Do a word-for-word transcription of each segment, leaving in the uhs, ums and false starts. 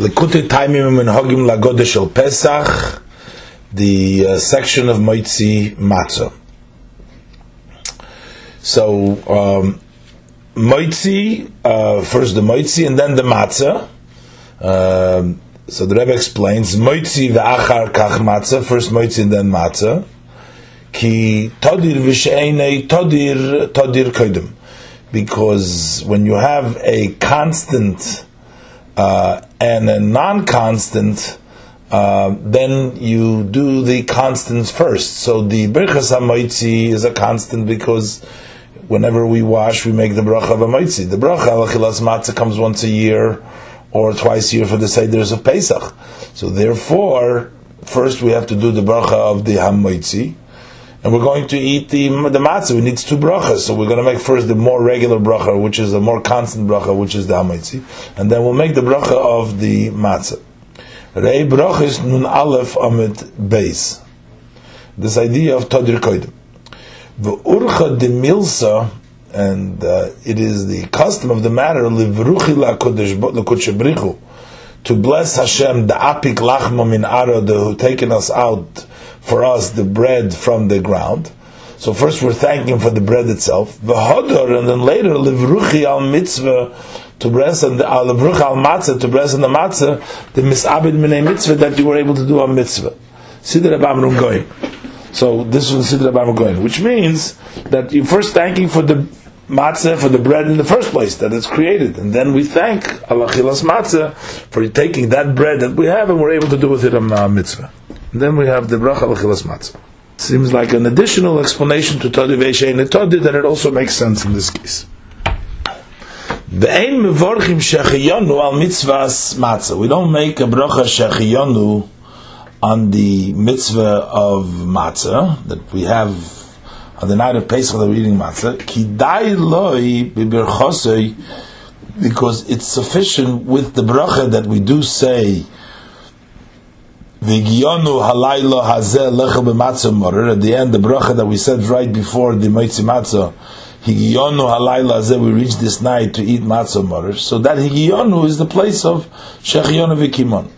Likutei Taimim U'Minhagim LaGodah Shel Pesach, the uh, section of Motzi Matzah. So, um, Motzi, uh, first the Motzi and then the Matzah. Uh, so the Rebbe explains, Motzi ve'achar kach Matzah, first Motzi and then Matzah. Ki todir v'she'enei todir todir kodim. Because when you have a constant uh, and a non-constant, uh, then you do the constants first. So the Birchas HaMotzi is a constant because whenever we wash, we make the Bracha of HaMotzi. The Bracha of Achilas Matzah comes once a year or twice a year for the Seders of Pesach. So therefore, first we have to do the Bracha of the HaMotzi. And we're going to eat the the matzah. We need two brachas, so we're going to make first the more regular bracha, which is the more constant bracha, which is the hametzi, and then we'll make the bracha of the matzah. Rei broches nun aleph amid beis. This idea of todir koidem. V'urcha de milsa, and uh, it is the custom of the matter livruchi la kodesh brichu, to bless Hashem the apik lachma min arad, who taken us out. For us, the bread from the ground. So first, we're thanking for the bread itself. V'hodor, and then later, livruchi al mitzvah to bless and al livruch al matzah to bless and the matzah, the misabed minei mitzvah that you were able to do on mitzvah. Sidra b'amrun goyim. So this was sidra b'amrun goyim, which means that you're first thanking for the matzah, for the bread in the first place that it's created, and then we thank alachilas matzah for taking that bread that we have and we're able to do with it on uh, mitzvah. And then we have the bracha l'chilas matzah. Seems like an additional explanation to Todi Ve'Shein Todi that it also makes sense in this case. Ve'ein mevorchim shechiyonu al mitzvahs matzah. We don't make a bracha shechiyonu on the mitzvah of matzah that we have on the night of Pesach that we're eating matzah. Kidai loi b'berchosei, because it's sufficient with the bracha that we do say. At the end, the bracha that we said right before the Motzi Matzah, Higionu halayla hazeh, we reach this night to eat matzah morer. So that Higionu is the place of Shechionu v'kimon.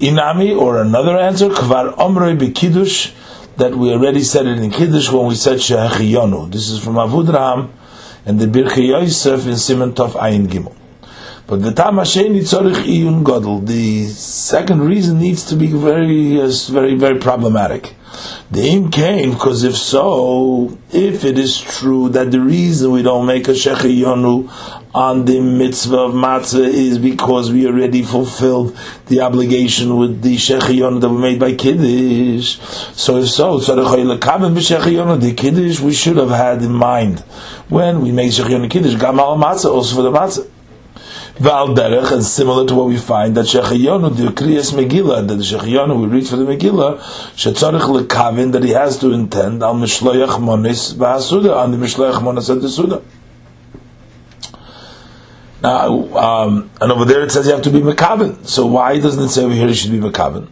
Inami, or another answer, Kvar Omrei b'Kiddush, that we already said it in Kiddush when we said Shechionu. This is from Avudraham and the Birkei Yosef in Siman Tov Ayin Gimel. But the tam hasheni tzorich iyun gadol. The second reason needs to be very, uh, very, very problematic. The im came because if so, if it is true that the reason we don't make a shechiyonu on the mitzvah of matzah is because we already fulfilled the obligation with the shechiyonu that we made by kiddush. So if so, tzorich lekabel b'shechiyonu, the kiddush we should have had in mind when we make shechiyonu kiddush. Gamal matzah also for the matzah. Valderech, and similar to what we find that Shechiyonu, the Kriyas Megillah, that the Shechiyonu we read for the Megillah, Shetzorich Lekavin, that he has to intend al Mishloach Monis V'Hasuda, on the Mishloach Monis and the Suda. Now, um, and over there it says you have to be Mekavin. So why doesn't it say over here you should be Mekavin?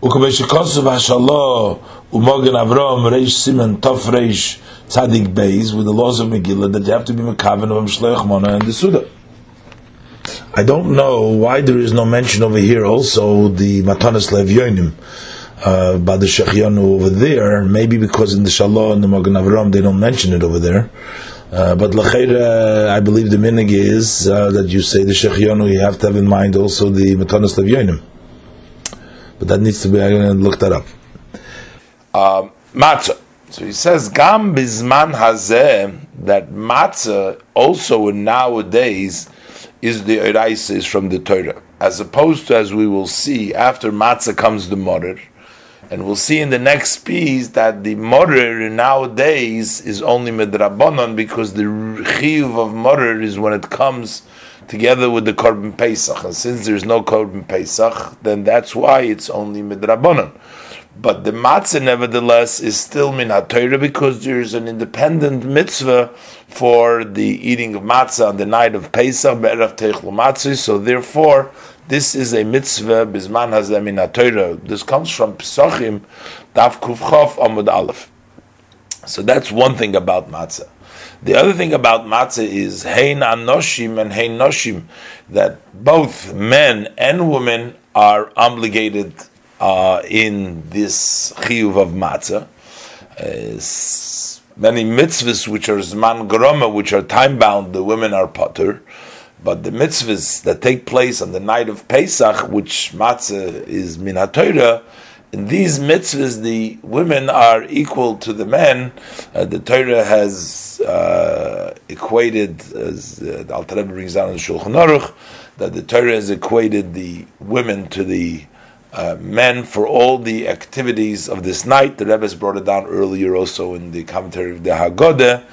Ukubeshe Kosuv Hashallah Umogen Avram Reish Simen Tov Reish Tzadik Beis, with the laws of Megillah that you have to be Mekavin of Mishloach Monis and the Suda. I don't know why there is no mention over here also the Matanas Lev Yonim uh, by the Shechionu over there. Maybe because in the Shalom and the Magen Avraham they don't mention it over there. Uh, but Lachaira, I believe the minig is uh, that you say the Shechionu, you have to have in mind also the Matanas Lev Yonim. But that needs to be, I'm going to look that up. Uh, matzah. So he says, Gam Bizman Hazeh, that matzah also nowadays is the Eraisa, is from the Torah. As opposed to, as we will see, after matzah comes the morer. And we'll see in the next piece that the morer nowadays is only medrabanon, because the chiyuv of morer is when it comes together with the Korban Pesach. And since there's no Korban Pesach, then that's why it's only medrabanon. But the matzah, nevertheless, is still min ha-Torah, because there is an independent mitzvah for the eating of matzah on the night of Pesach, be'erav teichlu matzah. So therefore, this is a mitzvah bizman hazeh min ha-Torah. This comes from Pesachim, daf kuf chof amud aleph. So that's one thing about matzah. The other thing about matzah is hein anoshim and hein noshim, that both men and women are obligated uh, in this chiyuv of matzah. Uh, many mitzvahs which are zman groma, which are time bound, the women are potter. But the mitzvahs that take place on the night of Pesach, which matzah is min ha-Torah, in these mitzvahs the women are equal to the men. Uh, the Torah has uh, equated, as uh, the Alter Rebbe brings down in the Shulchan Aruch, that the Torah has equated the women to the uh, men for all the activities of this night. The Rebbe has brought it down earlier also in the commentary of the Haggadah.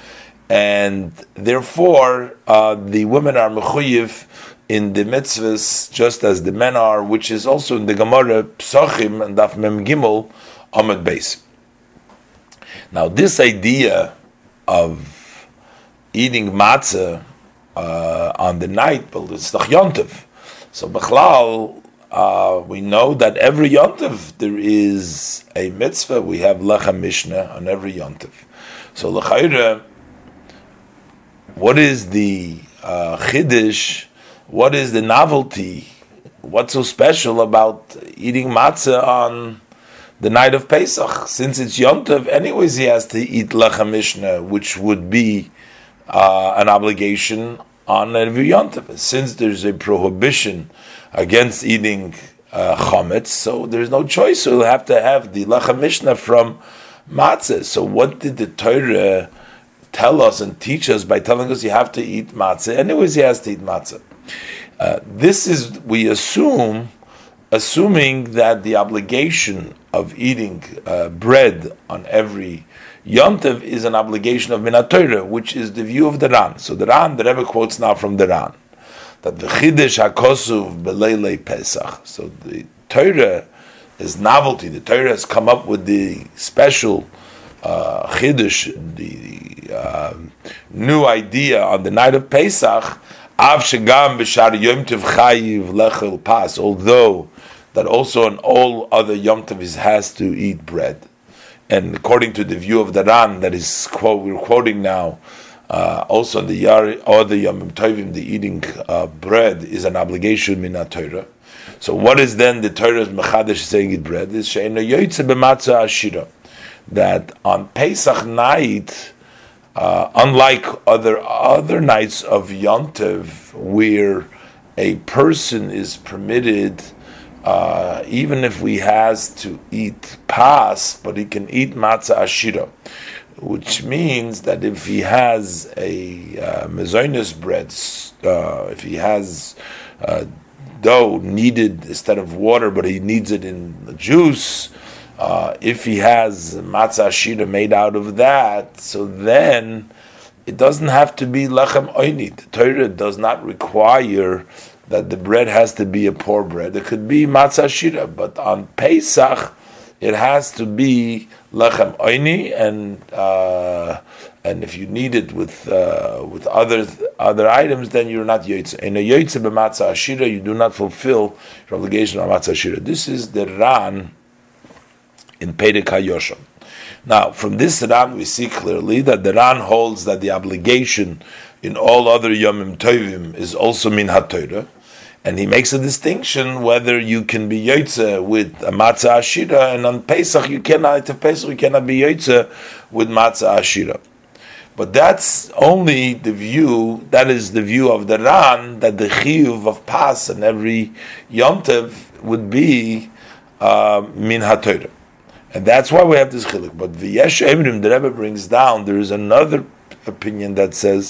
And therefore, uh, the women are mechuyev in the mitzvahs, just as the men are, which is also in the Gemara, Pesachim and Daf Mem Gimel, Amud Beis. Now, this idea of eating matzah uh, on the night, well, it's the Yom Tov. So, Bechlal, uh, we know that every Yom Tov there is a mitzvah. We have Lecha Mishnah on every Yom Tov. So, Lecha, what is the uh, chiddush? What is the novelty? What's so special about eating matzah on the night of Pesach? Since it's Yom Tov, anyways, he has to eat Lecha Mishnah, which would be uh, an obligation on every Yom Tov. Since there's a prohibition against eating uh, chametz, so there's no choice. So he'll have to have the Lecha Mishnah from matzah. So what did the Torah tell us and teach us by telling us you have to eat matzah? Anyways, he has to eat matzah. Uh, this is, we assume, assuming that the obligation of eating uh, bread on every Yom Tov is an obligation of min ha-Torah, which is the view of the Ran. So the Ran, the Rebbe quotes now from the Ran, that the Chidesh HaKosuv B'Leilei Pesach. So the Torah is novelty. The Torah has come up with the special Uh, Kiddush, the uh, new idea on the night of Pesach, although that also on all other Yom Tov has to eat bread. And according to the view of the Ran, that is quote we're quoting now, uh, also on the other Yom Tovim, the eating uh, bread is an obligation min ha-Torah. So what is then the Torah's mechadesh saying eat bread? Is she'eino yoytze b'matzah ashira, that on Pesach night, uh, unlike other other nights of Yom Tov, where a person is permitted, uh, even if he has to eat pas, but he can eat matzah ashira, which means that if he has a uh, mezonos bread, uh, if he has uh, dough needed instead of water, but he needs it in the juice, Uh, if he has matzah shira made out of that, so then it doesn't have to be lechem oini. The Torah does not require that the bread has to be a poor bread. It could be matzah shira, but on Pesach it has to be lechem oini, and uh, and if you need it with uh, with other other items, then you're not yoytze. In a yoytze b'matzah shira, you do not fulfill your obligation on matzah shira. This is the Ran in Perek HaYosham. Now, from this Ran, we see clearly that the Ran holds that the obligation in all other Yomim Tovim is also min ha-Torah, and he makes a distinction whether you can be Yotzeh with a Matzah Ashira, and on Pesach you cannot, to Pesach you cannot be Yotzeh with Matzah Ashira. But that's only the view, that is the view of the Ran, that the Chiyuv of Pas and every Yom Tov would be uh, min ha-Torah. And that's why we have this chiluk. But v'yesh emrim, the Rebbe brings down, there is another opinion that says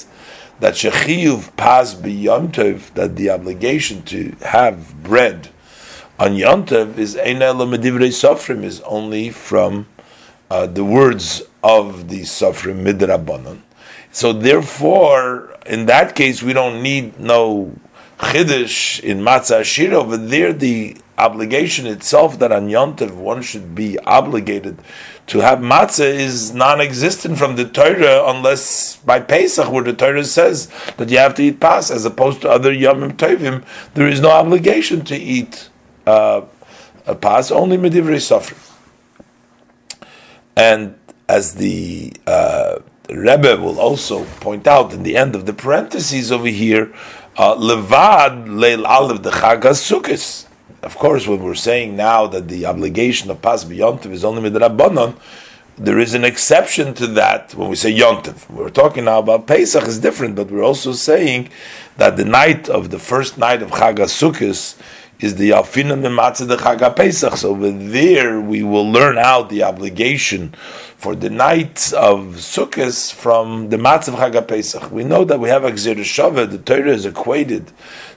that shechiyuv pas b'yom tov, that the obligation to have bread on Yom Tov is eina lo medivrei sofrim, is only from uh, the words of the sofrim midrabanan. So therefore, in that case, we don't need no chiddush in matzah ashira. Over there, the obligation itself that on Yom Tov one should be obligated to have matzah is non-existent from the Torah, unless by Pesach, where the Torah says that you have to eat pas, as opposed to other Yom Tovim, there is no obligation to eat uh, a pas, only medivrei sofrim. And as the uh, Rebbe will also point out in the end of the parentheses over here, levad leil alev dechagas Sukkos. Of course, when we're saying now that the obligation of Pas b'yontiv is only midrabbanon, there is an exception to that when we say Yontiv. We're talking now about Pesach is different, but we're also saying that the night of the first night of Chagas Sukkos is the Alfinam Matzah de Chaga Pesach. So over there we will learn out the obligation for the night of Sukkos from the Matzah of Chaga Pesach. We know that we have a Gzir Shaveh, the Torah has equated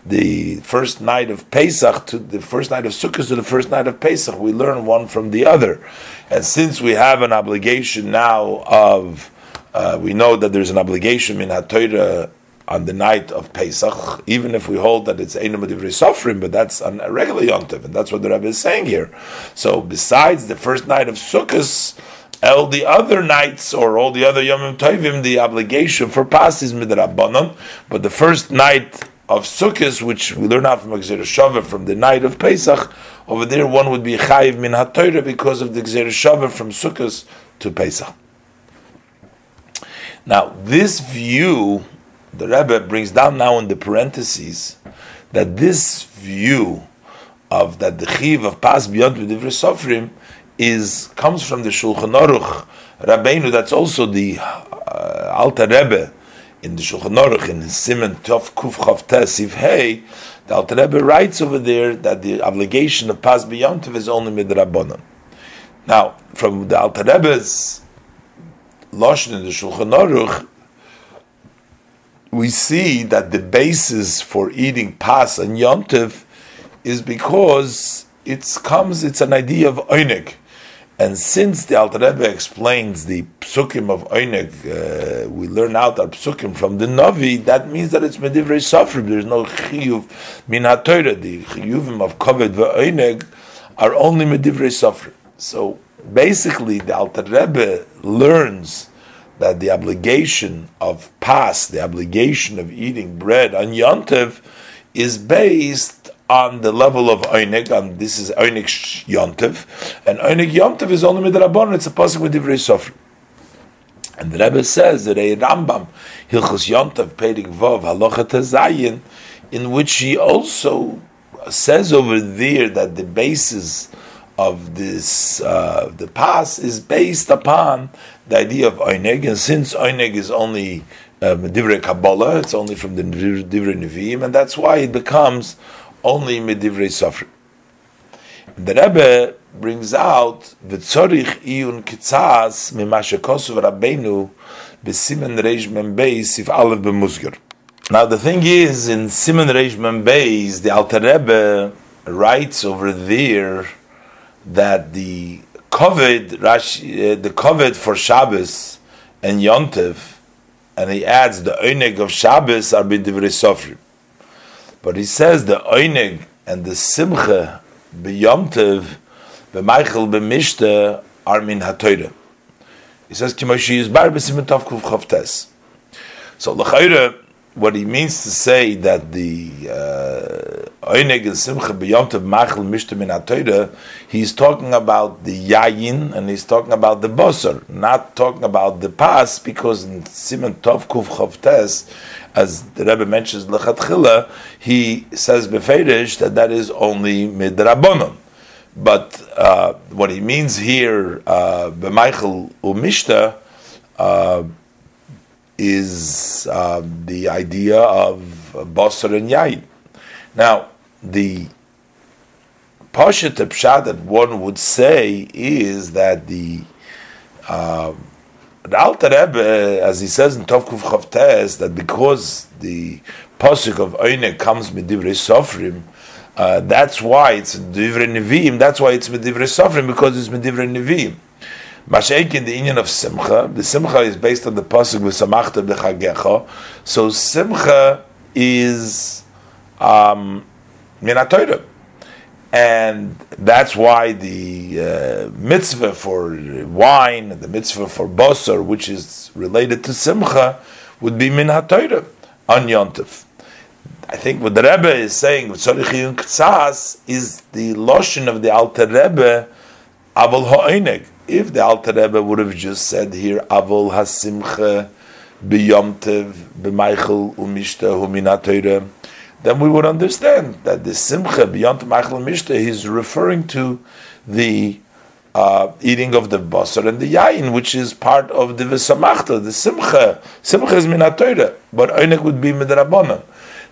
the first night of Pesach to the first night of Sukkos to the first night of Pesach. We learn one from the other. And since we have an obligation now of, uh, we know that there's an obligation in HaTorah on the night of Pesach, even if we hold that it's Eino Medivrei Sofrim, but that's on a regular Yom Tov, and that's what the Rebbe is saying here. So besides the first night of Sukkos, all the other nights, or all the other Yom Tovim, the obligation for Pas is midrabbanon, but the first night of Sukkos, which we learn out from Gzeirah Shaveh, from the night of Pesach, over there one would be Chayiv min HaTorah because of the Gzeirah Shaveh from Sukkos to Pesach. Now, this view the Rebbe brings down now in the parentheses that this view of that the chiv of Pas beyond with Divrei Sofrim is comes from the Shulchan Aruch Rabbeinu. That's also the uh, Alter Rebbe in the Shulchan Aruch in his Siman Tov Kuf Chav Tes Siv Hey. The Alter Rebbe writes over there that the obligation of Pas beyond is only midrabbanon. Now, from the Alter Rebbe's lashon in the Shulchan Aruch, we see that the basis for eating Pas and Yom Tov is because it comes, it's an idea of Oineg. And since the Alter Rebbe explains the Psukim of Oineg, uh, we learn out our Psukim from the Navi, that means that it's Medivrei Sofrim. There's no Chiyuv min HaTorah. The Chiyuvim of Koved veOineg are only Medivrei Sofrim. So basically the Alter Rebbe learns that the obligation of Pas, the obligation of eating bread on Yom Tov, is based on the level of Oineg, and this is Oineg Yom Tov, and Oineg Yom Tov is only midrabbanon, it's a pasuk with Divrei Sofrim. And the Rebbe says that a Rambam, Hilchos Yom Tov, Perek Vav, Halacha Tezayin, in which he also says over there that the basis of this, uh, the Pas is based upon the idea of Oineg, and since Oineg is only Medivrei um, Kabbalah, it's only from the Divrei Nevi'im, and that's why it becomes only Medivrei Sofrim. The Rebbe brings out V'tzorich iyun kitzas mima shekosuv Rabbeinu b'simen reish mem beis if alev b'musgar. Now the thing is, in Simen Reish Mem Beis, the Alter Rebbe writes over there that the Koved, Rashi, uh, the Koved for Shabbos and Yom Tov, and he adds the Oineg of Shabbos are b'divrei Sofrim. But he says the Oineg and the Simcha b'Yom Tov, b'Meichel b'Mishta are min HaTorah. He says Kimoshi Yisbar b'Simen Tov Kuf Chavtes. So l'chayre, what he means to say that the uh, Oineg and Simcha b'Yom Tov Machel Mishta Min HaTorah, he's talking about the Yayin and he's talking about the Bosor, not talking about the Pas, because in Simen Tov Kuf Chavtes, as the Rebbe mentions L'Chatchila, he says Beferish that that is only Midrabbonon. But uh, what he means here b'Meichel u'Mishta uh is uh, the idea of uh, Basar and Yayin. Now, the Pashat Pshat that one would say is that the uh, Alter Rebbe, as he says in Tov Kuf Chav Tes, that because the Pasuk of Oineg comes with Divrei Sofrim, uh, that's why it's Divrei Nevi'im, that's why it's Divrei Sofrim, because it's Divrei Nevi'im. Mashaik in the union of Simcha, the Simcha is based on the pasuk with Samachta b'Chagecha, so Simcha is um, min HaTorah, and that's why the uh, mitzvah for wine and the mitzvah for Bosor, which is related to Simcha, would be min HaTorah on Yom Tov. I think what the Rebbe is saying with Tzorich Iyun K'tzas is the lotion of the Alter Rebbe Aval HaOineg. If the Alter Rebbe would have just said here, Avol hasimcha b'yomtev b'maychel u'mishta hu'minat Torah, then we would understand that the simcha b'yomtev b'maychel u'mishta is referring to the uh, eating of the basar and the yain, which is part of the v'samachta, the simcha. Simcha is minat Torah, but oinek would be midrabanan.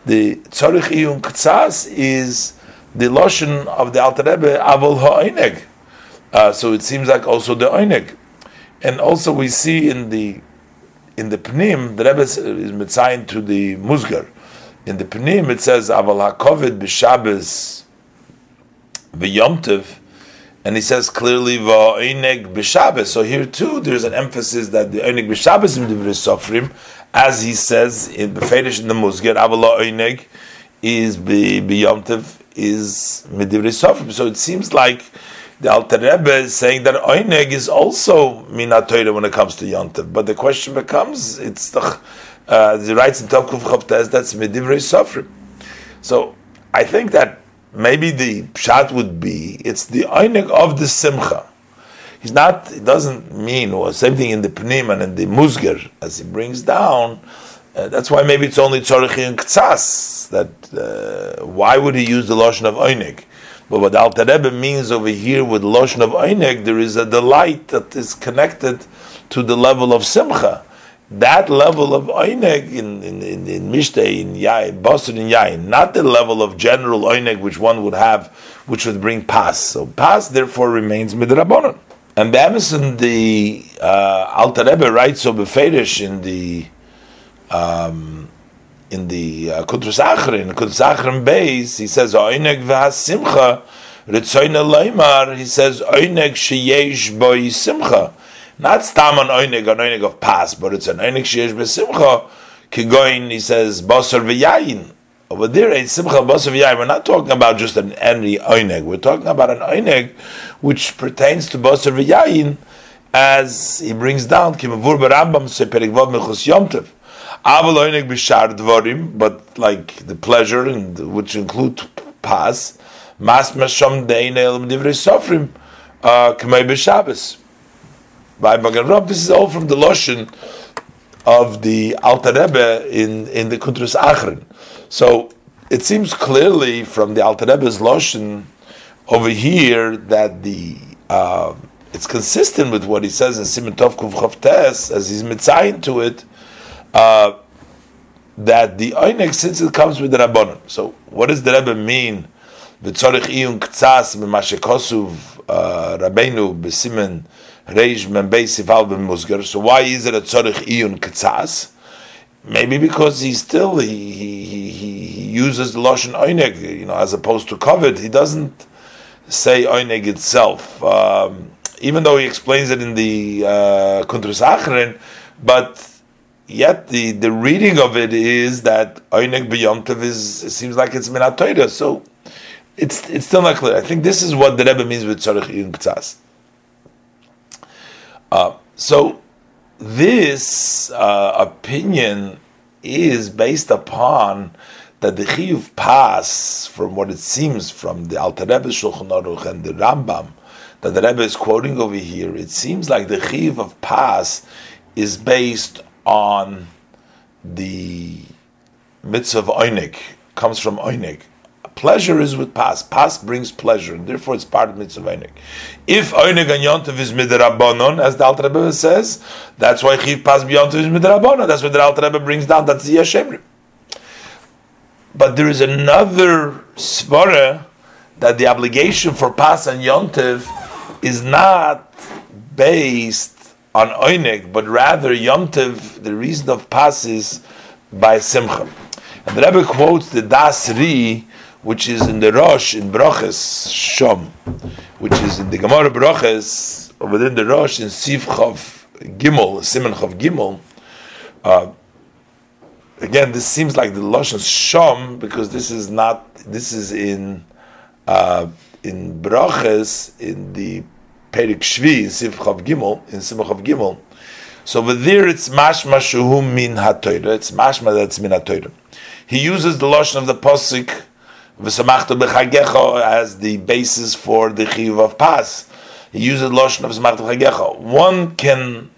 The tzorich iyun k'tzas is the lotion of the Alter Rebbe, Avol ha'oinek. Uh, so it seems like also the oinek, and also we see in the in the pnim the Rebbe is mitzayin to the musgar. In the pnim it says aval hakoved b'shabbes v'yomtiv, and he says clearly v'oinek b'shabbes. So here too there's an emphasis that the oinek b'shabbes in the sofrim, as he says in b'feirish in the musgar, aval oinek is b'yomtiv is midivri sofrim. So it seems like the Alter Rebbe is saying that oineg is also minat Torah when it comes to Yontev. But the question becomes, it's the uh, the rights in Tov Kuf Chavtes, that's Medivrei Sofrim. So I think that maybe the pshat would be, it's the oineg of the simcha. He's not, it doesn't mean, or same thing in the Pnim and in the Musgar, as he brings down. Uh, that's why maybe it's only Tzorich and Ktsas, that uh, why would he use the lotion of oineg? But what Alter Rebbe means over here with Loshon of Oineg, there is a delight that is connected to the level of Simcha. That level of Oineg in in in, in Mishteh, in Yain, Boston, in Yain, not the level of general Oineg which one would have, which would bring Pas. So Pas therefore remains Midrabanan. And the Amazon, the uh, Alter Rebbe writes so beferish in the um, in the uh, Kuntras Achrin, Kuntras Achrin base, he says, Oineg v'has simcha, Ritzoyne leimar, he says, Oineg sheyesh boi simcha. Not stam an Oineg, an Oineg of Pas, but it's an Oineg sheyesh boi simcha, Kigoin, he says, Basar v'yayin. Over there, a simcha, Basar v'yayin, we're not talking about just an any Oineg, we're talking about an Oineg which pertains to Basar v'yayin, as he brings down, Kimavur b'Rambam, Seperik Vav Mechus Yomtev. Aval oineg b'shar dvorim, but like the pleasure, and which include pas, mas masham dein elam divrei sofrim, k'mei b'shabbos. By Magen Rav, this is all from the Loshen of the Alter Rebbe in, in the Kuntras Achrin. So it seems clearly from the Alter Rebbe's Loshen over here that the uh, it's consistent with what he says in Siman Tov Kuf Chav Tes, as he's mitzayin to it, Uh, that the oineg, since it comes with the Rabbanon. So what does the Rebbe mean? V'tzorich iyun k'tzas b'mashekosuv Rabbeinu b'simen reish membei sifal b'musgar. So why is it a tzorich iyun k'tzas? Maybe because he still he he he, he uses the lashon oineg, you know, as opposed to covet. He doesn't say oineg itself, um, even though he explains it in the uh, Kuntras Achrin, but. Yet the, the reading of it is that Oineg b'yomtev is, it seems like it's minat Torah, so it's it's still not clear. I think this is what the Rebbe means with tzorich iyun k'tzas. Uh, so this uh, opinion is based upon that the chiyuv pas, from what it seems from the Alter Rebbe Shulchan Aruch and the Rambam that the Rebbe is quoting over here. It seems like the chiyuv of pas is based on the mitzvah of oineg, comes from oineg. Pleasure is with pas. Pas brings pleasure, and therefore it's part of mitzvah of oineg. If oineg and yontiv is midrabanon, as the Alter Rebbe says, that's why chiv pas b'yontiv is midrabanon. That's what the Alter Rebbe brings down. That's the Yashemrim. But there is another svara that the obligation for pas and yontiv is not based on oineg, but rather yomtiv, the reason of pas is by simcha. And the Rebbe quotes the dasri, which is in the Rosh, in Broches, Shom, which is in the Gemara Broches, or within the Rosh, in Sif Chav Gimel, Simen Chav Gimel. Uh, again, this seems like the Lashon Shom, because this is not, this is in, uh, in Broches, in the Perik Shvi in Simchav Gimel, in Simchav Gimel. So over there it's mashma shehu min haTorah. It's mashma that's min haTorah. He uses the lashon of the pasuk v'samachta b'chagecha as the basis for the chiyuv of pas. He uses Lashon of Zmach Chagecha. One can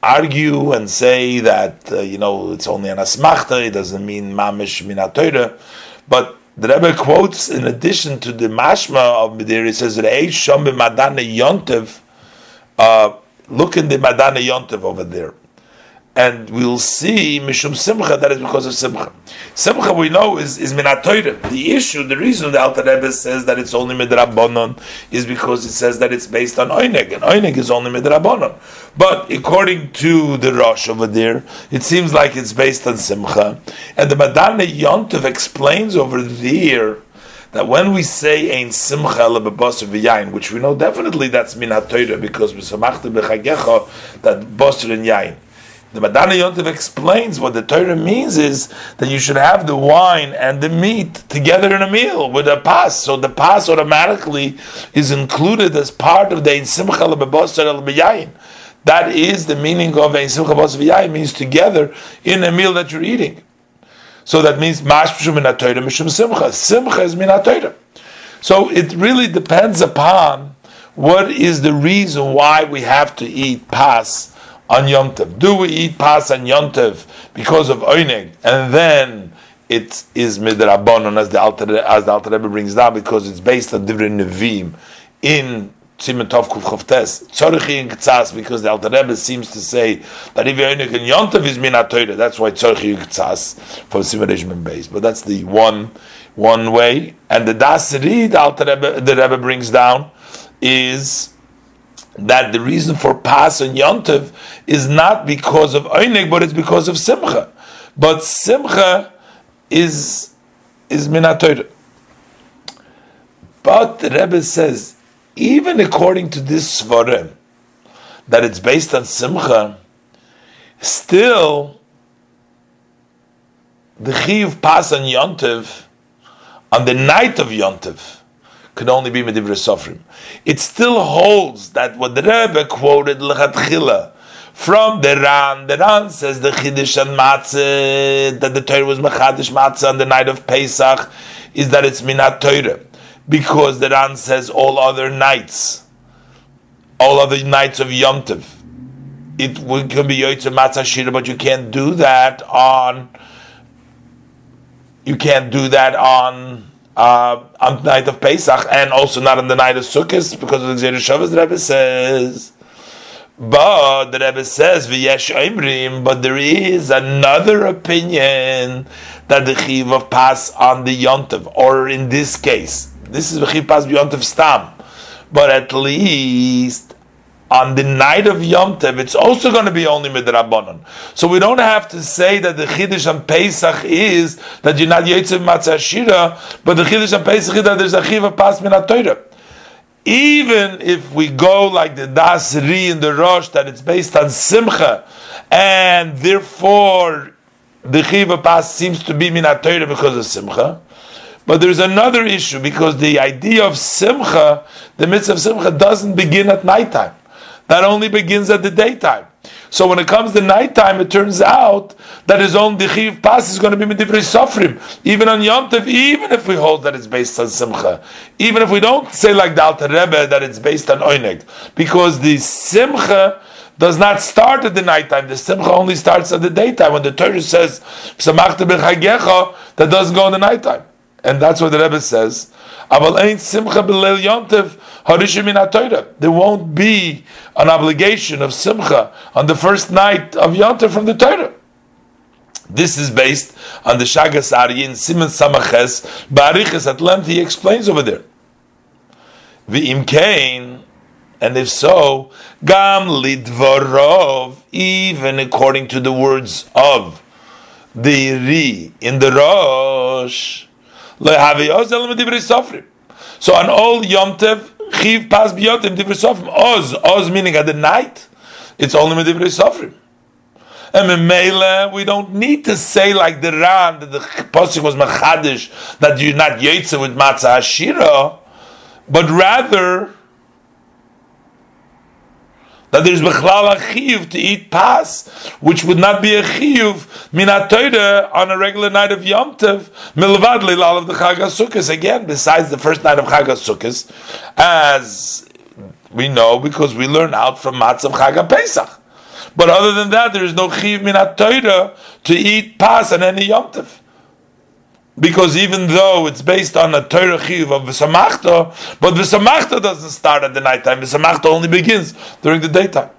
argue and say that, uh, you know, it's only an asmachta, it doesn't mean mamish min ha-Torah, but the Rebbe quotes, in addition to the mashma of Medir, it says, Re'ei shom b'madana yontev, uh, look in the Madana Yontev over there. And we'll see, Mishum Simcha, that is because of Simcha. Simcha, we know, is, is min ha-Torah. The issue, the reason the Alter Rebbe says that it's only midrabbanon is because it says that it's based on Oineg, and Oineg is only midrabbanon. But according to the Rosh over there, it seems like it's based on Simcha. And the Madana Yontev explains over there that when we say Ein Simcha Ele B'Bosser V'Yayin, which we know definitely that's min ha-Torah, because B'Samachta B'Chagecha, that Bosser and Yayin. The Madana Yontev explains what the Torah means is that you should have the wine and the meat together in a meal with a pas. So the pas automatically is included as part of the Ein Simcha Ele B'Bosser Ele B'Yayin. That is the meaning of Ein Simcha B'Bosser V'Yayin, means together in a meal that you're eating. So that means Mashmishum min ha-Torah, Mishum Simcha. Simcha is min ha-Torah. So it really depends upon what is the reason why we have to eat pas on Yom Tov. Do we eat pas on Yom Tov because of Oineg, and then it is midrabanon, as the Alter as the Alter Rebbe brings down, because it's based on Divrei Neviim in Siman Tov Kuf Choftes Tzorchi and K'tzas, because the Alter Rebbe seems to say that if Oineg and Yom Tov is min ha-Torah, that's why Tzorchi and K'tzas from Siman Reish Mem Beis. But that's the one one way, and the Dasri the Alter Rebbe the Rebbe brings down is that the reason for Pas and Yom Tov is not because of Oineg, but it's because of Simcha. But Simcha is is min ha-Torah. But the Rebbe says, even according to this Svarim, that it's based on Simcha, still the Chiyuv Pas and Yom Tov on the night of Yom Tov can only be Medivrei Sofrim. It still holds that what the Rebbe quoted L'Chatchila from the Ran. The Ran says the Kiddush and Matzah, that the Torah was Mechadish Matzah on the night of Pesach, is that it's min ha-Torah, because the Ran says all other nights, all other nights of Yom Tov, it can be Yotze Matzah Ashira, but you can't do that on. You can't do that on. Uh, on the night of Pesach, and also not on the night of Sukkos, because of the Gzeirah Shavos, the Rebbe says. But the Rebbe says, V'yesh Oimrim, but there is another opinion that the Chiv of Pas on the Yom Tov, or in this case, this is the Chiv Pas Yom Tov Stam, but at least on the night of Yom Tov, it's also going to be only midrabanan. So we don't have to say that the Chiddush on Pesach is that you're not Yotze Matzah Ashira, but the Chiddush on Pesach is that there's a Chiv of Pas min ha-Torah. Even if we go like the Das Ri in the Rosh, that it's based on Simcha, and therefore the Chiv of Pas seems to be min ha-Torah because of Simcha. But there's another issue, because the idea of Simcha, the mitzvah of Simcha, doesn't begin at nighttime. That only begins at the daytime. So when it comes to nighttime, it turns out that his own Dichiv Pas is going to be Medivrei Sofrim, even on Yom Tov, even if we hold that it's based on Simcha. Even if we don't say like the Alter Rebbe that it's based on Oineg, because the Simcha does not start at the nighttime. The Simcha only starts at the daytime. When the Torah says, that doesn't go in the nighttime. And that's what the Rebbe says. There won't be an obligation of Simcha on the first night of Yom Tov from the Torah. This is based on the Shaagas Aryeh in Siman Samaches Bariches. At length he explains over there. V'im kain, and if so, gam lidvarov, even according to the words of the Ri in the Rosh. So on all Yom Tov, Chiv Pas B'Yontiv Divrei Sofrim. Oz, Oz meaning at the night, it's only Divrei Sofrim. And Memele, we don't need to say like the Ran, that the Pesach was Machadish, that you're not Yotze with Matzah Ashira, but rather that there's Bechlal a Chiyuv to eat Pas, which would not be a Chiyuv min ha-Torah on a regular night of Yom Tov, milvad leilal of the Chag HaSukkos, again, besides the first night of Chag HaSukkos, as We know because we learn out from Matzah Chag Pesach. But other than that, there is no chiv min ha-Torah to eat pas on any Yom Tov. Because even though it's based on a Torah chiv of V'samachta, but V'samachta doesn't start at the nighttime. V'samachta only begins during the daytime.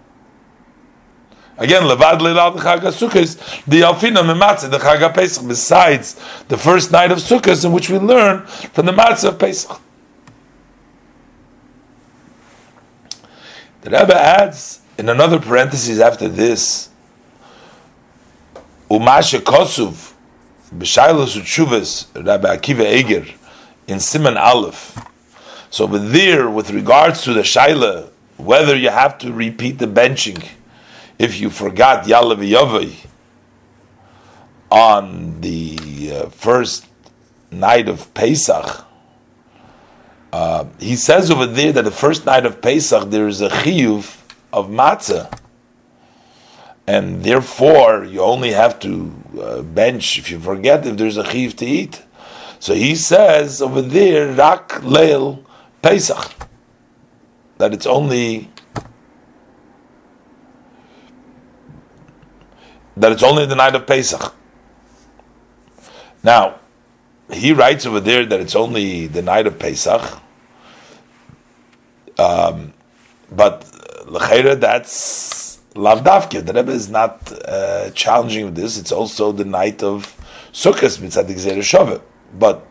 Again, levad leilal Chag Sukkos, the alfina mimatzah, the Chag Pesach, besides the first night of Sukkos, in which we learn from the matzah of Pesach. The Rebbe adds in another parenthesis after this, Umashe Kosuv, B'shailos Utshuvas, Rabbi Akiva Eiger, in Siman Aleph. So over there, with regards to the Shaila, whether you have to repeat the benching, if you forgot Yalla V'Yavai on the uh, first night of Pesach, Uh, he says over there that the first night of Pesach there is a chiyuv of matzah, and therefore you only have to uh, bench if you forget if there's a chiyuv to eat. So he says over there Rak Leil Pesach, that it's only that it's only the night of Pesach. Now, he writes over there that it's only the night of Pesach, um, but l'cheira that's lav davke. The Rebbe is not uh, challenging this. It's also the night of Sukkos mitzad gzeirah shava. But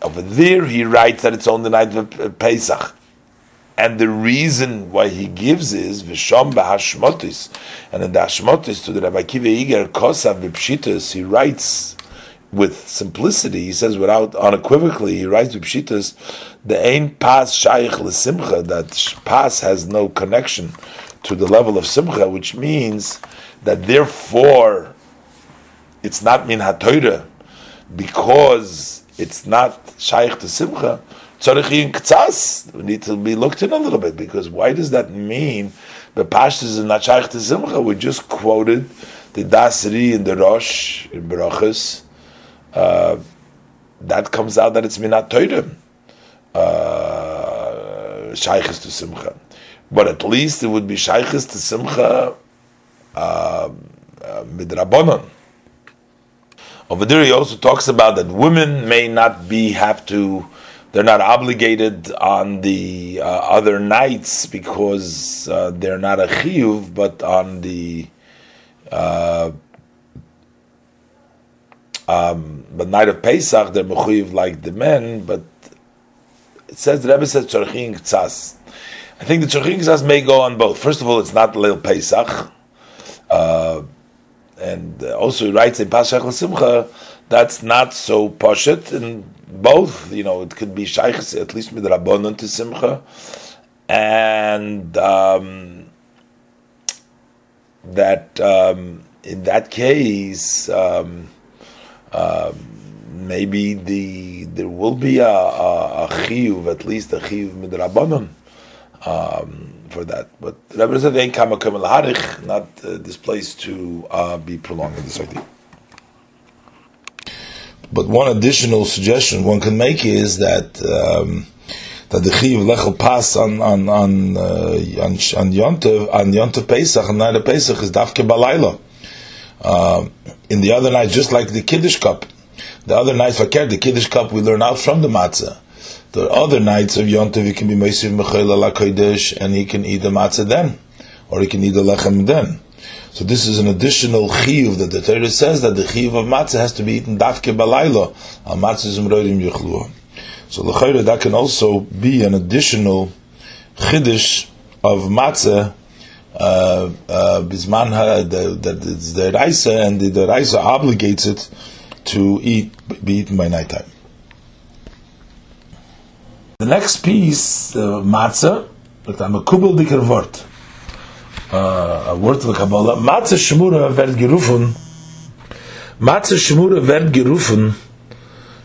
over there he writes that it's only the night of Pesach, and the reason why he gives is v'sham b'hashmotis, and in the hashmotis to the Rabbi Akiva Eiger kosav v'pshitos he writes. With simplicity, he says, without unequivocally, he writes with Pshitas, the Ein Pas Shaykh L'Simcha, that Pas has no connection to the level of Simcha, which means that therefore it's not Min HaTorah, because it's not Shaykh to Simcha. Tzorich K'tzas, we need to be looked in a little bit, because why does that mean the Pas is not Shaykh to Simcha? We just quoted the Dasri in the Rosh, in Broches. Uh, that comes out that it's minat toidem uh, shaykhis to simcha, but at least it would be shaykhis to simcha uh, uh, midrabanon. Over there, he also talks about that women may not be have to; they're not obligated on the uh, other nights because uh, they're not a chiyuv, but on the. Uh, Um, but night of Pesach they're mechuyev like the men, but it says the Rebbe says tzorchin k'tzas. I think the tzorchin k'tzas may go on both. First of all, it's not Leil Pesach, uh, and also he writes in Pasach L'Simcha that's not so poshet. And both, you know, it could be shaychus at least with Rabbonon to Simcha, and um, that um, in that case. Um, Uh, maybe the there will be a, a, a chiyuv, at least a chiyuv midrabanon um, for that. But Rebbe said they ain't kama kem laharich, not uh, this place to uh, be prolonged in this idea. But one additional suggestion one can make is that um, that the chiyuv lechel pas on on on uh, on Yontev on Yontev Pesach and night of Pesach is dafke balayla. Uh, in the other night, just like the Kiddush cup, the other night fakir, the Kiddush cup we learn out from the matzah. The other nights of Yom Tov, he can be meisiv mechayla la kodesh, and he can eat the matzah then, or he can eat the lechem then. So this is an additional chiyuv that the Torah says that the chiyuv of matzah has to be eaten dafke balaylo al matzah zimroidim yuchluah. So l'chayra that can also be an additional chiddush of matzah. Uh, uh, Bisman ha that it's the Raisa, and the, the Raisa obligates it to eat be eaten by nighttime. The next piece, uh, matzah, but I'm a kubel diker word, a word of the Kabbalah. Matzah Shmura wird gerufen. Matzah Shmura wird gerufen.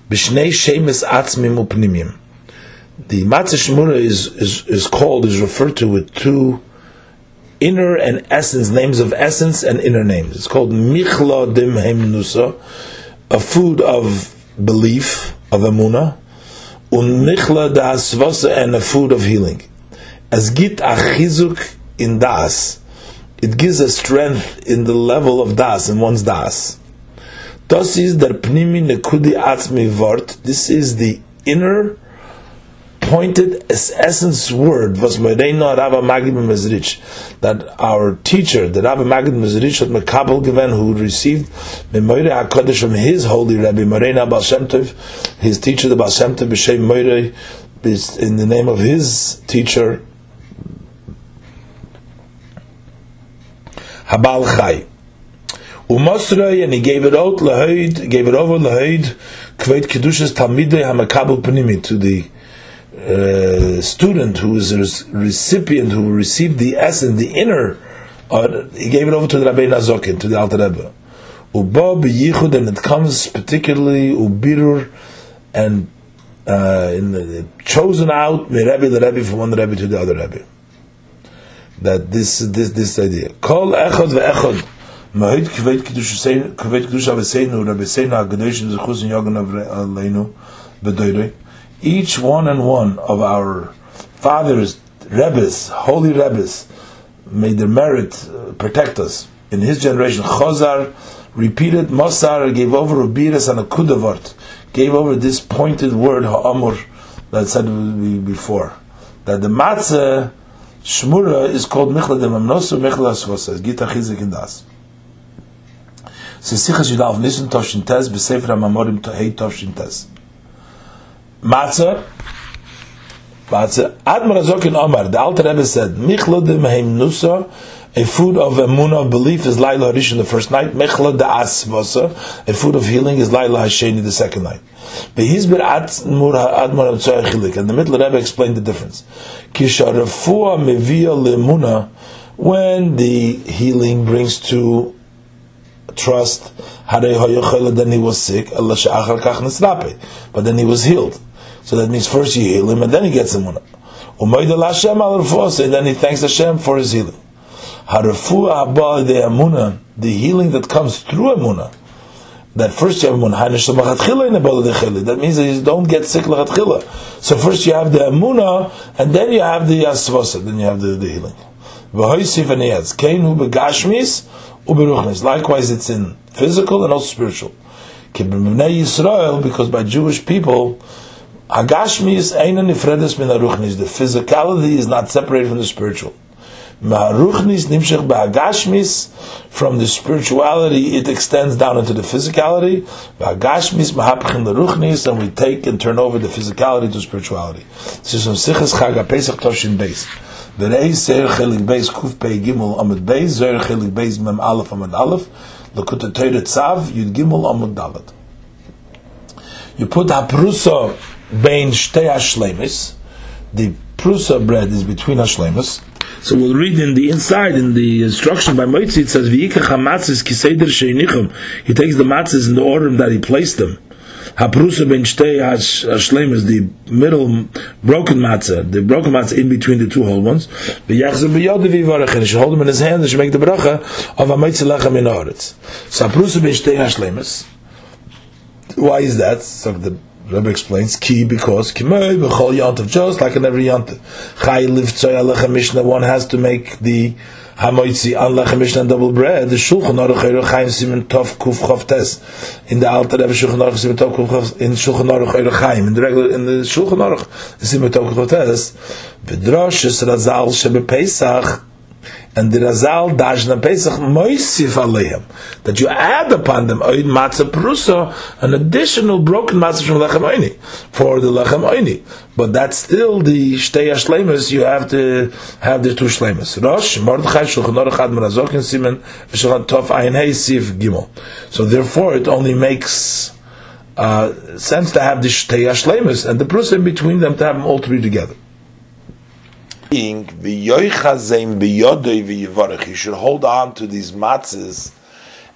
Bishnei shemes atzmim upnimim. The Matzah Shmura is is is called is referred to with two. Inner and essence, names of essence and inner names. It's called Michla Dim Heimnusa, a food of belief, of Emunah, Unichla das Wasser, and a food of healing. As git achizuk in das, it gives a strength in the level of das, in one's das. Das is der pnimi nekudi atzmi vort. This is the inner pointed essence word, was Mereino Rabbi Maggid Mezritch, that our teacher, the Rabbi Maggid Mezritch at Mekabel Geven, who received Memoire HaKadosh from his holy Rebbe, Mereino Baal Shem Tov, his teacher, the Baal Shem Tov, B'Shem Meire, in the name of his teacher, Habal Chai. Umosrei, and he gave it out, Lahaid, gave it over Lahaid, Kveit Kedushes Talmidei HaMekabel Pnimi, to the Uh, student who is a recipient, who received the essence, the inner, uh, he gave it over to the Rabbi Nazokin, to the Alter Rebbe. Uba b'yichud, and it comes particularly ubirur, and uh, in the, chosen out miRebbe the Rebbe, from one Rebbe to the other Rebbe. That this this this idea. Kol echad veechad mahid kaved kedusha kaved kedusha v'seinu rabbeseinu hagdoshin zechus yogan avleinu b'doirei. Each one and one of our fathers, Rebbes, holy Rebbes, may their merit uh, protect us. In his generation, Chazar repeated, Mosar gave over Ubiris and Akudavart, gave over this pointed word, Ha'amur, that said before. That the Matzah Shmura is called Michla de Mamnosu, Michla Shvasa, Gita Chizik in Das. Sesichas Yudav Nisun Toshin Tez, B'Sefer HaMamorim Tohei Toshin Tez. Matzah, Matzah. Admar Azokin Omar, the Alter Rebbe said, Michla de Mehemnusa, a food of emunah, belief, is Laila Rishon, the first night. Michla de Asvasa, a food of healing, is Laila Hasheni, the second night. Behizber Admar Admar Azokilik, and the middle Rebbe explained the difference. Kisha Refua Mevia Lemunah, when the healing brings to trust, then he was sick, but then he was healed. So that means first you heal him and then he gets emunah. And then he thanks Hashem for his healing. The healing that comes through emunah, that first you have emunah. That means that you don't get sick. So first you have the emunah, and then you have the yasvasa, then you have the, the healing. Likewise, it's in physical and also spiritual. Because by Jewish people, the physicality is not separated from the spiritual. From the spirituality, it extends down into the physicality, and we take and turn over the physicality to spirituality. This is from Sichas Chag Pesach Toshin Beis. The Reis Zer Chelik Beis Kuf Pei Gimel Amud Beis Zer Chelik Beis Mem Aleph Amud Aleph Lekutei Teira Tzav Yud Gimel Amud Dalet. You put haprusa bein shtei hashleimis. The prusa bread is between hashleimis. So we'll read in the inside, in the instruction by Motzi, it says V'yikach hamatzis kiseder sheinichum. He takes the matzis in the order that he placed them. Haprusa ben shtei hashleimis, the middle broken matzah, the broken matzah in between the two whole ones. V'yachzim b'yodeh v'yivarech, and he should hold them in his hand and should make the bracha of hamaitzi lechem in haaretz. So haprusa ben shtei hashleimis. Why is that? So the Rebbe explains, ki, because, kimei, b'chol yontav, just like in every yontav. Chai livtzoi alecha mishnah, one has to make the hamoitzi alecha mishnah double bread. The Shulchan Aruch Eirach Chaim Simen Tov Kuf Chof Tes. In the Alter Rebbe Shulchan Aruch Simen Tov Kuf Chof, in Shulchan Aruch Eirach Chaim, in the regular, in the Shulchan Aruch Simen Tov Kuf Chof Tes. V'droshes razal shebe Pesach, and the Razal Dajna Pesach Moisif Alehem, that you add upon them Oid Matzah Prusa, an additional broken matzah from Lechem Oini, for the Lechem Oini. But that's still the Shtei HaShleimus, you have to have the two Shleimus. Rosh, Mordechai, Shulchan Aruch Admar Azokin Simen, Shulchan Tov Ayin Hei Sif Gimel. So therefore it only makes uh, sense to have the Shtei HaShleimus and the Prusa in between them, to have them all three together. He should hold on to these matzahs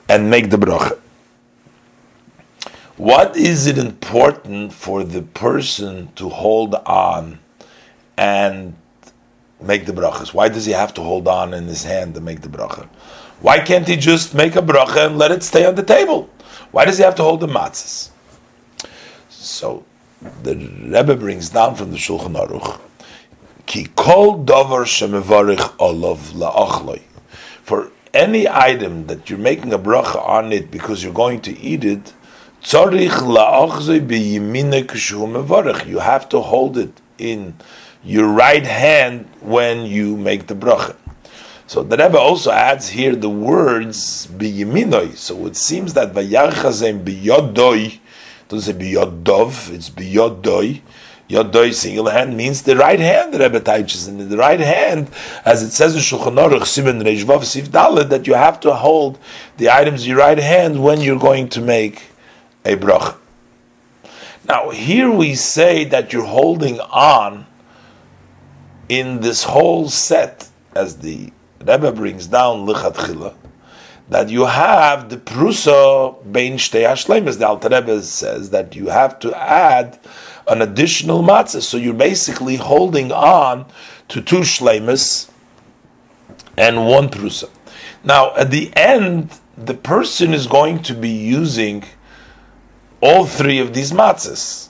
and make the bracha. What is it important for the person to hold on and make the brachas? Why does he have to hold on in his hand and make the bracha? Why can't he just make a bracha and let it stay on the table? Why does he have to hold the matzahs? So the Rebbe brings down from the Shulchan Aruch, Ki kol davar shemevarich olav la'achloi. For any item that you're making a bracha on it because you're going to eat it, tzarich la'achzoi beyiminek shu mevarich. You have to hold it in your right hand when you make the bracha. So the Rebbe also adds here the words biyiminoi. So it seems that vayarchazem biyodoi, doesn't say biyodov, it's biyodoi. Yodoi, single hand, means the right hand, the Rebbe teaches. And in the right hand, as it says in Shulchan Aruch, Simen Reish Vav Sif Dalet, that you have to hold the items in your right hand when you're going to make a bracha. Now here we say that you're holding on in this whole set, as the Rebbe brings down l'chatchila, that you have the prusa bein shtei hashleimas. The Alter Rebbe says that you have to add an additional matzah, so you're basically holding on to two shleimas and one prusa. Now, at the end, the person is going to be using all three of these matzahs,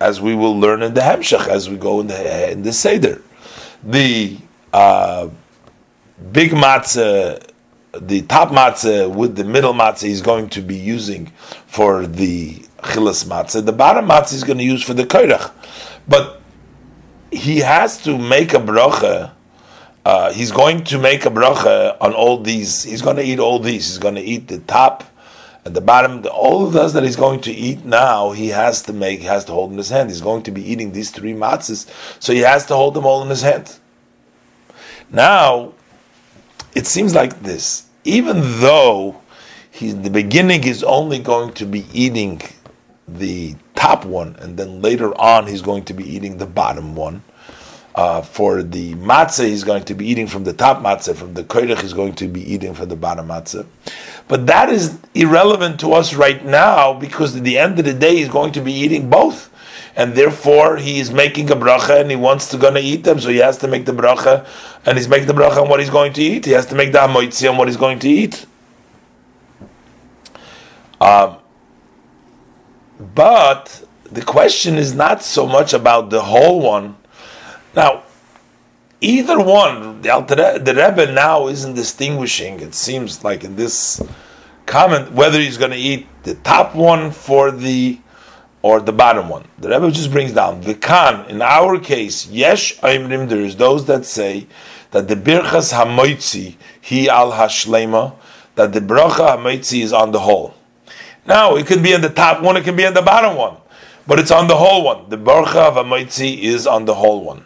as we will learn in the hemshach, as we go in the in the seder. The uh, big matzah, the top matzah with the middle matzah, he's going to be using for the chilas matzah. The bottom matzah is going to use for the koreich. But he has to make a bracha. Uh, he's going to make a bracha on all these. He's going to eat all these. He's going to eat the top and the bottom. The, all of those that he's going to eat now, he has to make, he has to hold in his hand. He's going to be eating these three matzahs, so he has to hold them all in his hand. Now, it seems like this. Even though he, in the beginning, he's only going to be eating the top one, and then later on he's going to be eating the bottom one. Uh, for the matzah, he's going to be eating from the top matzah. From the koreich, he's going to be eating from the bottom matzah. But that is irrelevant to us right now, because at the end of the day, he's going to be eating both. And therefore, he is making a bracha, and he wants to going to eat them, so he has to make the bracha, and he's making the bracha on what he's going to eat. He has to make the hamoitzi on what he's going to eat. Um, but the question is not so much about the whole one. Now, either one, the, Alter, the Rebbe now isn't distinguishing, it seems like in this comment, whether he's going to eat the top one for the or the bottom one. The Rebbe just brings down the kan. In our case, yesh oimrim, there is those that say that the birchas hamoitzi he al hashleima, that the bracha hamoitzi is on the whole. Now it could be on the top one, it can be on the bottom one, but it's on the whole one. The bracha hamoitzi is on the whole one,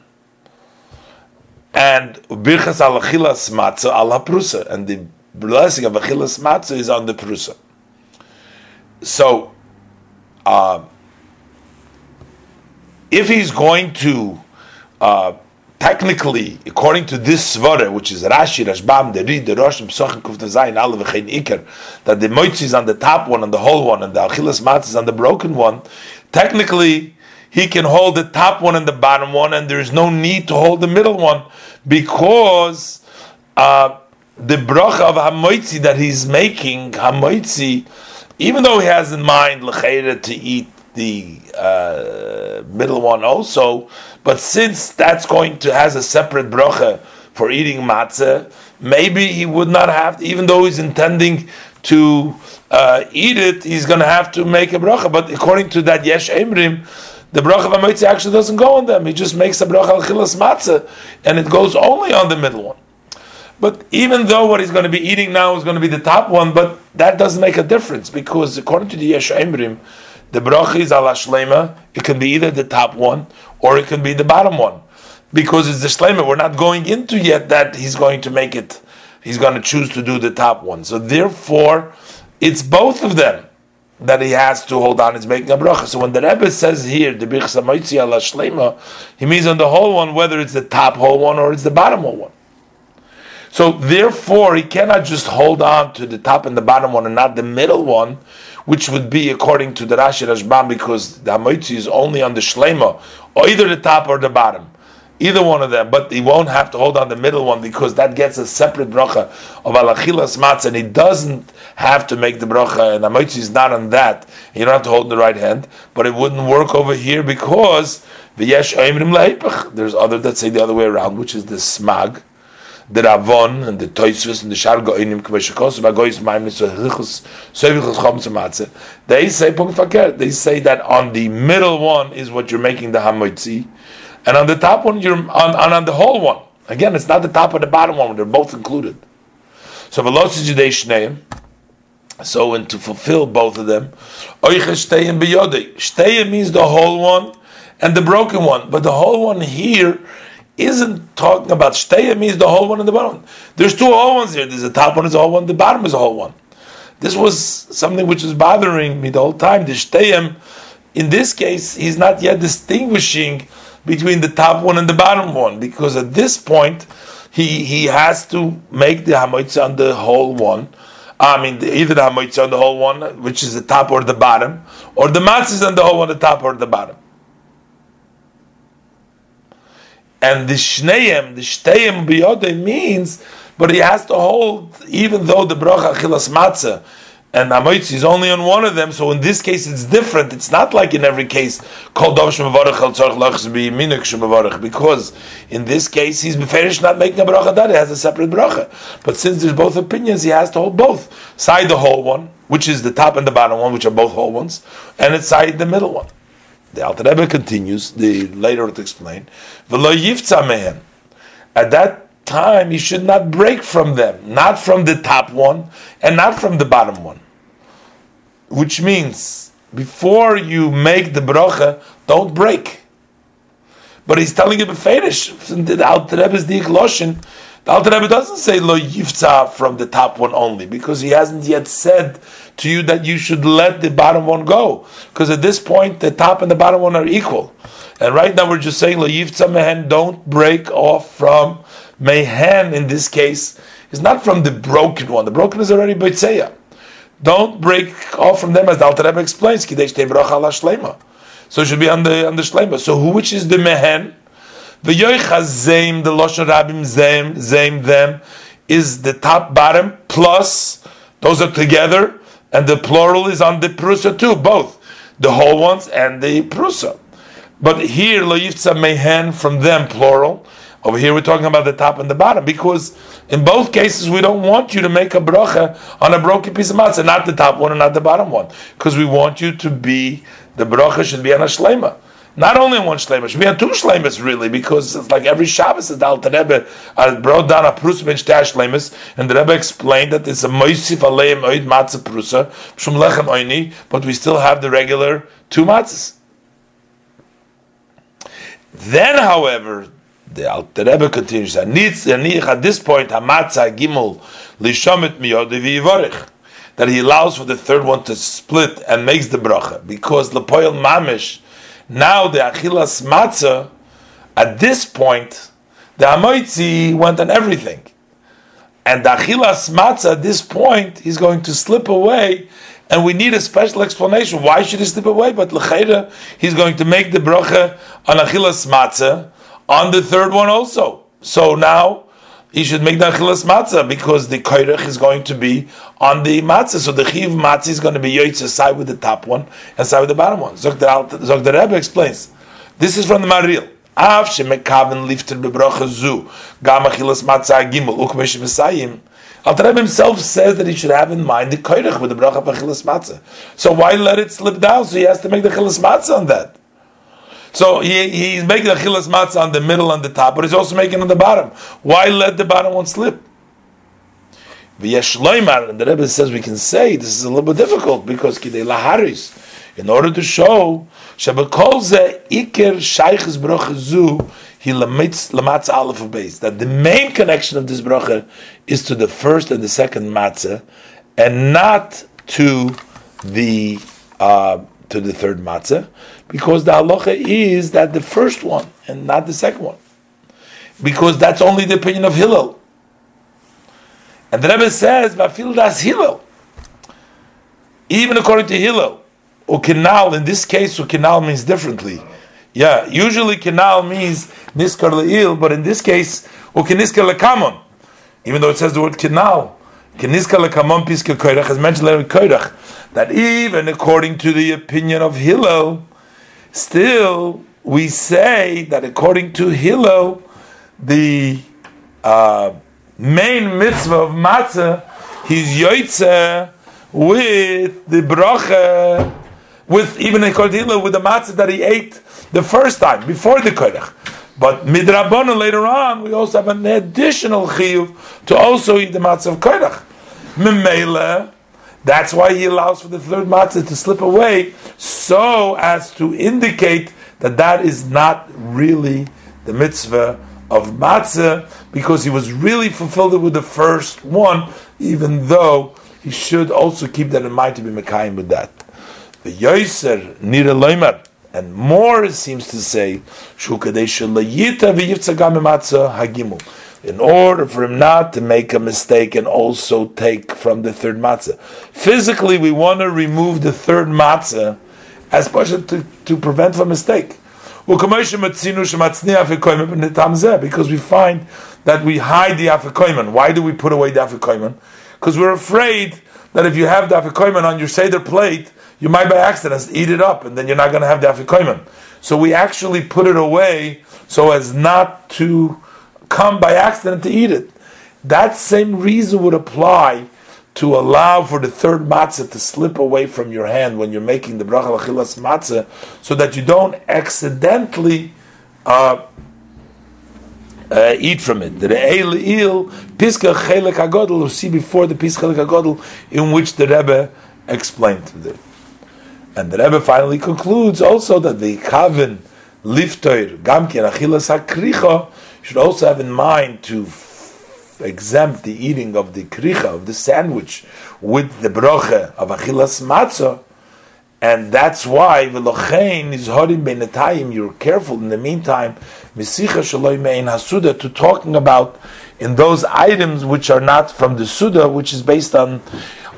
and birchas al achilas matzah al haprusa, and the blessing of achilas matzah is on the prusa. So, uh, if he's going to, uh, technically, according to this svara, which is Rashi, Rashbam, the Rid, the Rosh, Pesachim, Kuftah Zayin, Al, V'chein Iker, that the moitzi is on the top one, and the whole one, and the achilas matzah is on the broken one, technically, he can hold the top one and the bottom one, and there is no need to hold the middle one, because uh, the bracha of hamoitzi that he's making, hamoitzi, even though he has in mind l'cheira to eat the uh, middle one also, but since that's going to has a separate bracha for eating matzah, maybe he would not have to, even though he's intending to uh, eat it, he's going to have to make a bracha. But according to that yesh emrim, the bracha of hamoitzi actually doesn't go on them. He just makes a bracha al chilas matzah, and it goes only on the middle one. But even though what he's going to be eating now is going to be the top one, but that doesn't make a difference, because according to the yesh emrim, the bracha is ala shleima. It can be either the top one or it can be the bottom one, because it's the shleima. We're not going into yet that he's going to make it. He's going to choose to do the top one. So therefore, it's both of them that he has to hold on. It's making a bracha. So when the Rebbe says here the birchas hamoitzi ala shleima, he means on the whole one, whether it's the top whole one or it's the bottom whole one. So therefore, he cannot just hold on to the top and the bottom one and not the middle one, which would be according to the Rashi Rashbam, because the hamoitzi is only on the shleima, or either the top or the bottom, either one of them. But he won't have to hold on the middle one, because that gets a separate bracha of al achilas matzah, and he doesn't have to make the bracha, and the motzi is not on that. You don't have to hold in the right hand, but it wouldn't work over here because v'yesh oimrim lehipach. There's other that say the other way around, which is the smag, the ravon, and the toisvus, and the sharga oinim k'meshakos v'goyis maimis v'hilchus sovichus chometz matzah. They say pokfaker. They say that on the middle one is what you're making the hamotzi, and on the top one you're on on, on the whole one. Again, it's not the top or the bottom one; they're both included. So So and to fulfill both of them, shteim means the whole one and the broken one. But the whole one here isn't talking about shteim means the whole one and the bottom. There's two whole ones here. There's the top one is a whole one, the bottom is a whole one. This was something which was bothering me the whole time. The shteim, in this case, he's not yet distinguishing between the top one and the bottom one, because at this point he he has to make the hamoitza on the whole one. I mean, either the hamoitza on the whole one, which is the top or the bottom, or the matzahs on the whole one, the top or the bottom. And the shneim, the shteim biyodeh means, but he has to hold, even though the bracha achilas matzah and hamoitzi is only on one of them, so in this case it's different. It's not like in every case, because in this case he's beferish not making a bracha that he has a separate bracha. But since there's both opinions, he has to hold both. Side the whole one, which is the top and the bottom one, which are both whole ones, and it's side the middle one. The Alter Rebbe continues, the later to explain, at that time he should not break from them, not from the top one and not from the bottom one. Which means, before you make the bracha, don't break. But he's telling you b'feirish, the Alter Rebbe is the ikloshin. The Alter Rebbe doesn't say lo yiftzah from the top one only, because he hasn't yet said to you that you should let the bottom one go, because at this point the top and the bottom one are equal. And right now we're just saying lo yiftzah mehen, don't break off from mehen. In this case, is not from the broken one. The broken is already b'tzeya. Don't break off from them, as the Alter Rebbe explains. Kiddush te bracha la shleima. So it should be on the on the shleima. So who which is the mehen? The yoichas zeim, the loshen rabim zeim, zeim them, is the top bottom plus those are together, and the plural is on the prusa too, both the whole ones and the prusa. But here lo yiftzah mehen from them plural. Over here we're talking about the top and the bottom, because in both cases we don't want you to make a bracha on a broken piece of matzah, not the top one and not the bottom one, because we want you to be, the bracha should be on a shleima. Not only one shleima, should be on two shleimas really, because it's like every Shabbos the Alter Rebbe brought down a prusa ben shtei shleimas, and the Rebbe explained that it's a moisif aleim oid matzah prusa, pshum lechem oini, but we still have the regular two matzahs. Then, however, the Alter Rebbe continues, at this point, hamatzah gimel lishamit miyodeh v'yivorech, that he allows for the third one to split and makes the bracha, because lepoil mamish. Now the achilas matzah, at this point, the hamoitzi went on everything, and the achilas matzah at this point is going to slip away, and we need a special explanation. Why should he slip away? But l'cheira, he's going to make the bracha on achilas matzah on the third one also. So now he should make the achilas matzah, because the koreich is going to be on the matzah. So the chiv matzah is going to be yoytze, side with the top one and side with the bottom one. Zog the Rebbe explains. This is from the Maril. Av shemekaven lifter bebrocha zu, gam achilas matzah agimul, ukmesh mesayim. Alter Rebbe himself says that he should have in mind the koreich with the bracha of achilas matzah. So why let it slip down? So he has to make the achilas matzah on that. So he, he's making the achilas matzah on the middle and the top, but he's also making it on the bottom. Why let the bottom one slip? V'yesh loymar, and the Rebbe says we can say this is a little bit difficult, because kidei laharis, in order to show shebekol ze iker shayches broches zu, he lemitz lematz aleph beis, that the main connection of this brocha is to the first and the second matzah, and not to the uh, to the third matzah, because the halacha is that the first one and not the second one, because that's only the opinion of Hillel. And the Rebbe says, "Vafil das Hillel." Even according to Hillel, ukinal in this case, ukinal means differently. Yeah, usually kinal means niskar leil, but in this case, ukiniskar lekamon. Even though it says the word kinal, As mentioned later in Koreich, that even according to the opinion of Hillel, still we say that according to Hillel, the uh, main mitzvah of matzah, he's yotzeh with the brocha, with even according to Hillel, with the matzah that he ate the first time before the Koreich. But midrabbanan later on, we also have an additional chiyuv to also eat the matzah of Koreich. Memela, that's why he allows for the third matzah to slip away, so as to indicate that that is not really the mitzvah of matzah, because he was really fulfilled with the first one, even though he should also keep that in mind to be mekayim with that. The yoser nira loymar, and more it seems to say, in order for him not to make a mistake and also take from the third matzah. Physically, we want to remove the third matzah as possible to, to prevent a mistake. Because we find that we hide the Afikoman. Why do we put away the Afikoman? Because we're afraid that if you have the Afikoman on your Seder plate, you might by accident eat it up, and then you're not going to have the Afikoman. So we actually put it away so as not to come by accident to eat it. That same reason would apply to allow for the third matzah to slip away from your hand when you're making the bracha l'chilas matzah, so that you don't accidentally uh, uh, eat from it. The re'el piska chelek hagodol, we'll see before the piska chelek hagodol, in which the Rebbe explained it. And the Rebbe finally concludes also that the kaven liftoir gamkin achilas hakricha, should also have in mind to f- exempt the eating of the kricha, of the sandwich, with the broche of achilas matzah, and that's why v'lochein is horim beinatayim. You're careful in the meantime, misicha shaloi mein hasuda, to talking about in those items which are not from the suda, which is based on,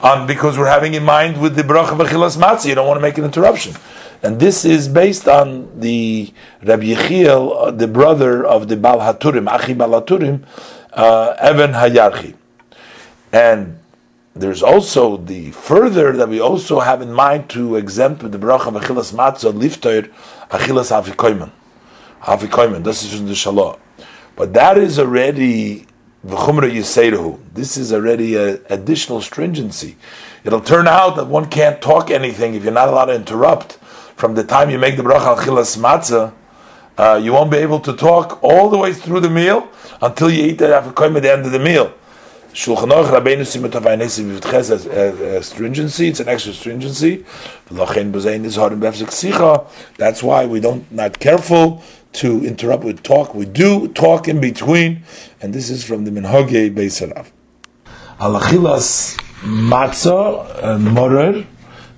on because we're having in mind with the broche of achilas matzah. You don't want to make an interruption. And this is based on the Rabbi Yechiel, the brother of the Baal Haturim, Achi Baal Haturim, uh, Eben Hayarchi. And there's also the further that we also have in mind to exempt with the bracha of Achilas Matzah, Liftoir, Achilas Afikoman. Afikoman, this is from the Shalom. But that is already V'chumra Yiseiruhu. This is already an additional stringency. It'll turn out that one can't talk anything if you're not allowed to interrupt. From the time you make the bracha al-chilas matzah, uh, you won't be able to talk all the way through the meal until you eat the afikoman at the end of the meal. Shulchan Aruch Rabbeinu Simatavaynesi stringency, it's an extra stringency. That's why we don't not careful to interrupt with talk. We do talk in between, and this is from the Minhagei Beis Harav. Al-chilas matzah and morer.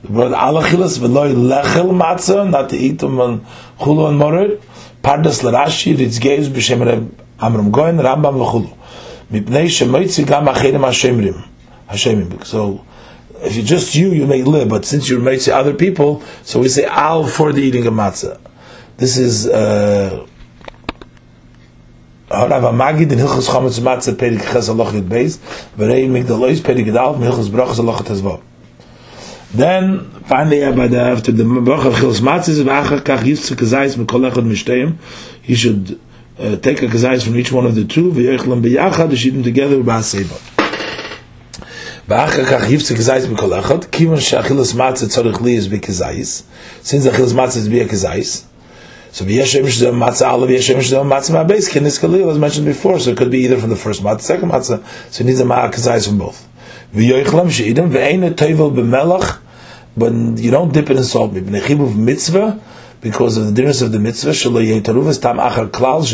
Not to eat them on Chulu and Morid. Pardas l'Rashi, Ritzgeus b'Shem Amram Goyen, Rambam v'Chulu. Mipnei shemoitzi gam acherim hashemrim. Hashemrim. So, if it's just you, you may live, but since you're moitzi other people, so we say al for the eating of matzah. This is uh, Rav Maggid in Hilchos Chametz Matzah Perik Ches Aloch Yud Beis, V'rei Migdalois Perik Dalv Hilchos Broches Aloch Tezvav. Then finally, after the bracha chilus matzis, v'achar kach yitzuk kazayis mikol echad mishteim, he should uh, take a kazayis from each one of the two, v'yochlam b'yachad, to eat them together ba'aseiba. V'achar kach yitzuk kazayis mikol echad, kivon she'achilus matzis tzorich li is b'kazayis, since the chilus matzis is b'kazayis, so v'yeshem sh'dem matzah ala, v'yeshem sh'dem matzah ma'beis, k'nis kalil, as mentioned before, so it could be either from the first matzah, second matzah, so he needs a kazayis from both. V'yochlam she'idem, v'eina toivel b'melach, but you don't dip it in salt. Because of the difference of the mitzvah, should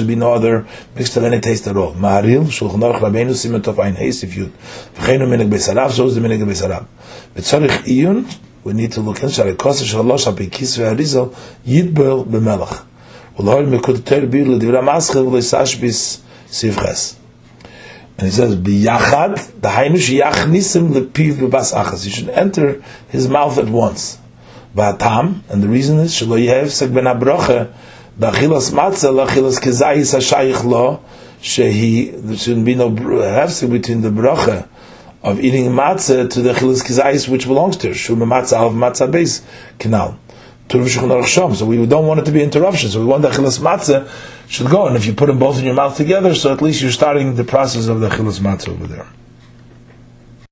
be no other mixed with any taste at all. Ma'aril, Shulchan Aruch Rabbeinu Simatov Ein Heis, if you v'cheinu minig b'sarav, so is the minig b'sarav. V'tzorich iyun, we need to look in sh'arikos shalosh ha'pikis v'harizal yidbel b'melach. V'lohol mekudoter bir l'divra maschil v'leisash bis sivches. And he says, "Biyachad the hainush yachnisim lepiv bebas achas." He should enter his mouth at once. Ba'atam, and the reason is shelo yehevsek ben habrocha ba'achilas matzah la'achilas kezayis hashayich lo shehi. There shouldn't be no hefsek between the brocha of eating matzah to the chilus kizayis which belongs to shum matzah al matzah base canal. So we don't want it to be interruptions. So we want the chilus matzah should go, and if you put them both in your mouth together, so at least you're starting the process of the chilus matzah over there.